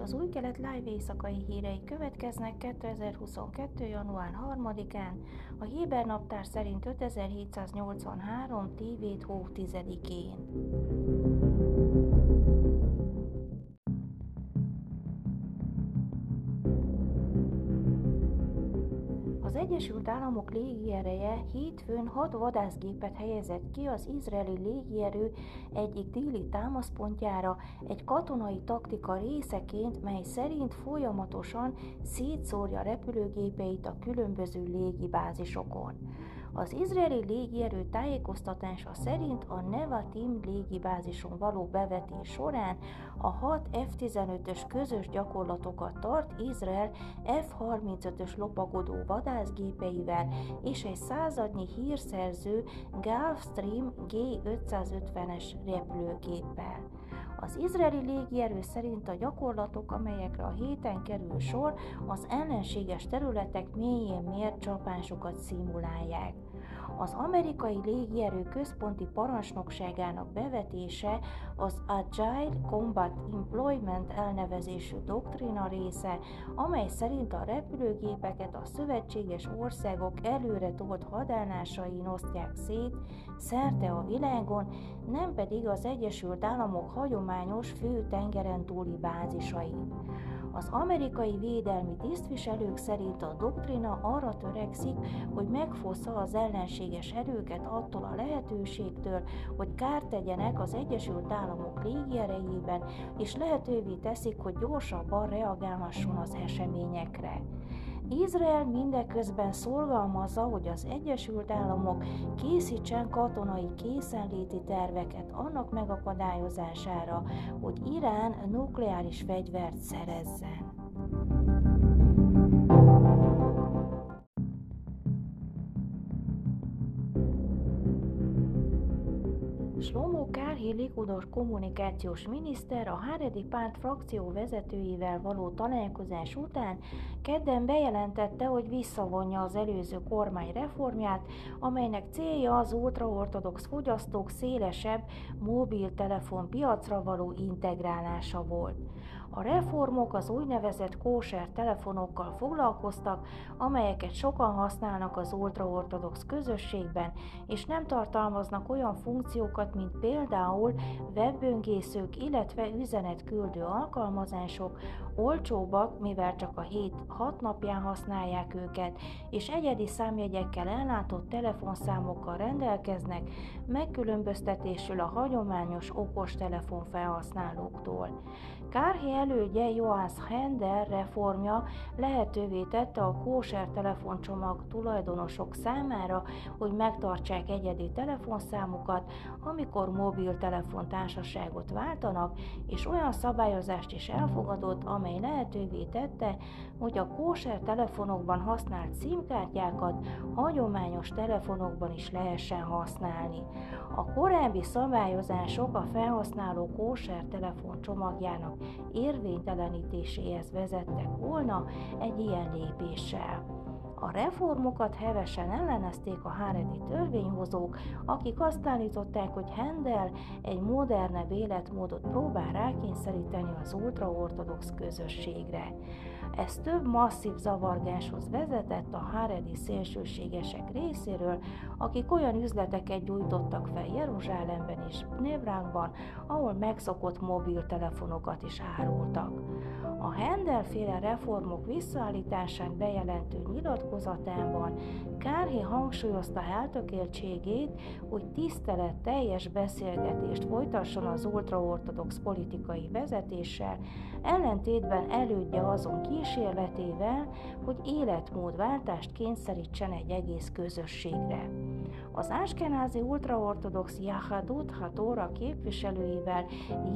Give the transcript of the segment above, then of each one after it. Itt az Új Kelet Live éjszakai hírei következnek 2022. január 3-án, a héber naptár szerint 5783. tévét hó 10-én. Az Egyesült Államok légiereje hétfőn 6 vadászgépet helyezett ki az izraeli légierő egyik déli támaszpontjára egy katonai taktika részeként, mely szerint folyamatosan szétszórja repülőgépeit a különböző légibázisokon. Az izraeli légierő tájékoztatása szerint a Nevatim légibázison való bevetés során a 6 F-15-ös közös gyakorlatokat tart Izrael F-35-ös lopagodó vadászgépeivel és egy századnyi hírszerző Gulfstream G550-es repülőgéppel. Az izraeli légierő szerint a gyakorlatok, amelyekre a héten kerül sor, az ellenséges területek mélyén mért csapásokat szimulálják. Az amerikai légierő központi parancsnokságának bevetése az Agile Combat Employment elnevezésű doktrina része, amely szerint a repülőgépeket a szövetséges országok előre tolt hadállásain osztják szét szerte a világon, nem pedig az Egyesült Államok hagyományos fő tengeren túli bázisain. Az amerikai védelmi tisztviselők szerint a doktrina arra törekszik, hogy megfossza az ellenséges erőket attól a lehetőségtől, hogy kárt tegyenek az Egyesült Államok légierejében, és lehetővé teszik, hogy gyorsabban reagálhasson az eseményekre. Izrael mindeközben szorgalmazza, hogy az Egyesült Államok készítsen katonai készenléti terveket annak megakadályozására, hogy Irán nukleáris fegyvert szerezzen. Slomó Kárhí likudos kommunikációs miniszter a Haredi párt frakció vezetőivel való találkozás után kedden bejelentette, hogy visszavonja az előző kormány reformját, amelynek célja az ultraortodox fogyasztók szélesebb mobiltelefon piacra való integrálása volt. A reformok az úgynevezett kóser telefonokkal foglalkoztak, amelyeket sokan használnak az ultraortodox közösségben, és nem tartalmaznak olyan funkciókat, mint például webböngészők, illetve üzenetküldő alkalmazások, olcsóbbak, mivel csak a hét 6 napján használják őket, és egyedi számjegyekkel ellátott telefonszámokkal rendelkeznek, megkülönböztetésül a hagyományos okostelefon felhasználóktól. Kárhí elődje, Joáz Hendel reformja lehetővé tette a kóser telefoncsomag tulajdonosok számára, hogy megtartsák egyedi telefonszámukat, amikor mobiltelefontársaságot váltanak, és olyan szabályozást is elfogadott, amely lehetővé tette, hogy a kóser telefonokban használt SIM-kártyákat hagyományos telefonokban is lehessen használni. A korábbi szabályozások a felhasználó kóser telefon csomagjának érvénytelenítéséhez vezettek volna egy ilyen lépéssel. A reformokat hevesen ellenezték a haredi törvényhozók, akik azt állították, hogy Hendel egy modernebb életmódot próbál rákényszeríteni az ultraortodox közösségre. Ez több masszív zavargáshoz vezetett a haredi szélsőségesek részéről, akik olyan üzleteket gyújtottak fel Jeruzsálemben és Bnevrákban, ahol megszokott mobiltelefonokat is árultak. A Hendel-féle reformok visszaállítását bejelentő nyilatkozatában Kárhí hangsúlyozta eltökéltségét, hogy tiszteletteljes beszélgetést folytasson az ultraortodox politikai vezetéssel, ellentétben elődje azon kísérletével, hogy életmódváltást kényszerítsen egy egész közösségre. Az áskenázi ultraortodox Jachá Dutthá Tóra képviselőivel,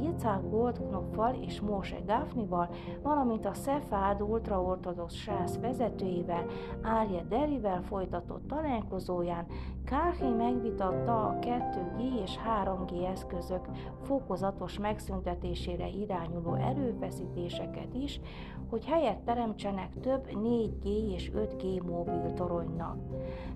Jicák Goldknopval és Móse Gáfnival, valamint a Szefád ultraortodox sász vezetőivel, Árie Derivel folytatott találkozóján Kárhí megvitatta a 2G és 3G eszközök fokozatos megszüntetésére irányuló erőfeszítéseket is, hogy helyet teremtsenek több 4G és 5G mobiltoronynak.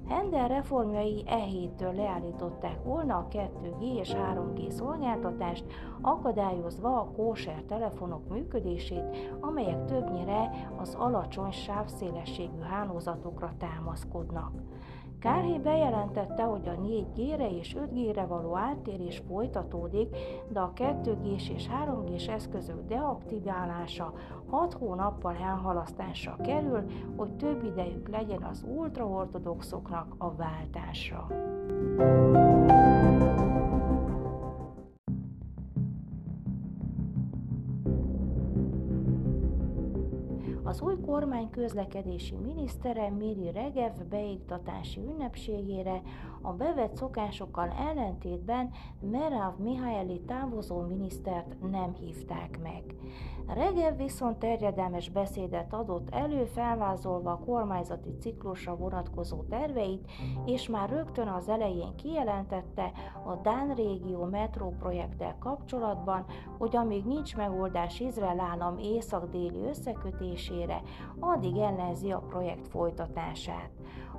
Hendel reformjai e héttől leállították volna a 2G és 3G szolgáltatást, akadályozva a kóser telefonok működését, amelyek többnyire az alacsony sávszélességű hálózatokra támaszkodnak. Kárhí bejelentette, hogy a 4G-re és 5G-re való áttérés folytatódik, de a 2G-s és 3G-s eszközök deaktiválása 6 hónappal elhalasztásra kerül, hogy több idejük legyen az ultraortodoxoknak a váltásra. Az új kormány közlekedési minisztere Miri Regev beiktatási ünnepségére a bevett szokásokkal ellentétben Merav Mihályli távozó minisztert nem hívták meg. Regev viszont terjedelmes beszédet adott elő, felvázolva a kormányzati ciklusra vonatkozó terveit, és már rögtön az elején kijelentette a Dán régió metró projekttel kapcsolatban, hogy amíg nincs megoldás Izrael állam észak-déli összekötésére, addig ellenzi a projekt folytatását.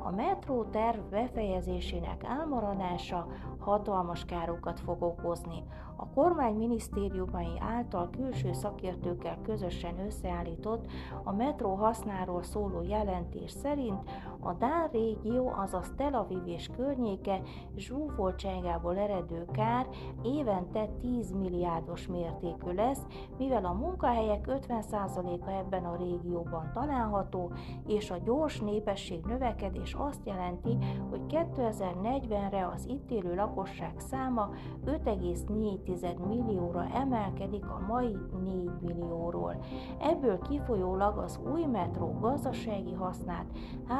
A metró terv befejezésének elmaradása hatalmas károkat fog okozni. A kormány minisztériumai által külső szakértőkkel közösen összeállított a metró hasznáról szóló jelentés szerint a Dán régió, azaz Tel Aviv és környéke zsúfoltságából eredő kár évente 10 milliárdos mértékű lesz, mivel a munkahelyek 50%-a ebben a régióban található, és a gyors népesség növekedés azt jelenti, hogy 2040-re az itt élő lakosság száma 5,4 millióra emelkedik a mai 4 millióról. Ebből kifolyólag az új metró gazdasági hasznát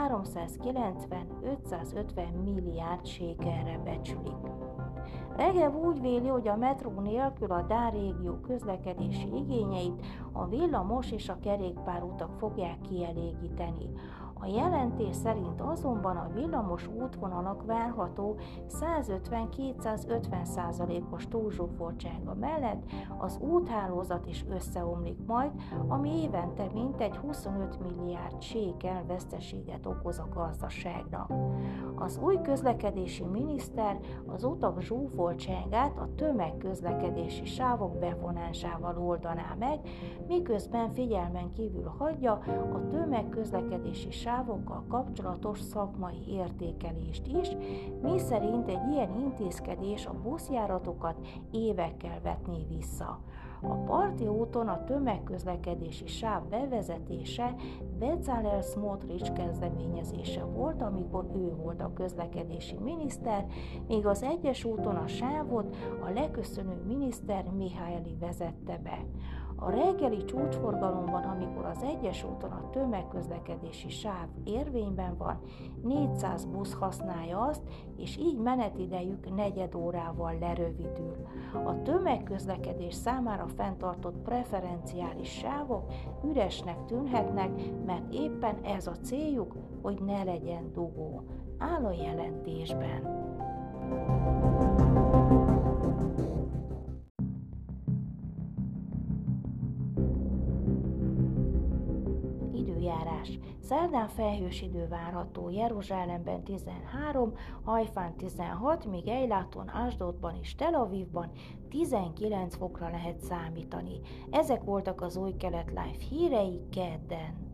390-550 milliárd sékelre becsülik. Regev úgy véli, hogy a metró nélkül a Dán régió közlekedési igényeit a villamos és a kerékpárutak fogják kielégíteni. A jelentés szerint azonban a villamos útvonalak várható 150-250%-os túlzsúfoltsága mellett az úthálózat is összeomlik majd, ami évente mintegy 25 milliárd sékel veszteséget okoz a gazdaságnak. Az új közlekedési miniszter az utak zsúfoltságát a tömegközlekedési sávok befonásával oldaná meg, miközben figyelmen kívül hagyja a tömegközlekedési sávokkal kapcsolatos szakmai értékelést is, miszerint egy ilyen intézkedés a buszjáratokat évekkel vetné vissza. A parti úton a tömegközlekedési sáv bevezetése Bezalel Smotrich kezdeményezése volt, amikor ő volt a közlekedési miniszter, míg az egyes úton a sávot a leköszönő miniszter Mihályli vezette be. A reggeli csúcsforgalomban, amikor az egyes úton a tömegközlekedési sáv érvényben van, 400 busz használja azt, és így menetidejük negyed órával lerövidül. A tömegközlekedés számára fenntartott preferenciális sávok üresnek tűnhetnek, mert éppen ez a céljuk, hogy ne legyen dugó. Áll a jelentésben. Időjárás. Szerdán felhős idő várható, Jeruzsálemben 13, Hajfán 16, míg Ejláton, Ásdodban és Tel Avivban 19 fokra lehet számítani. Ezek voltak az Új Kelet Live hírei kedden.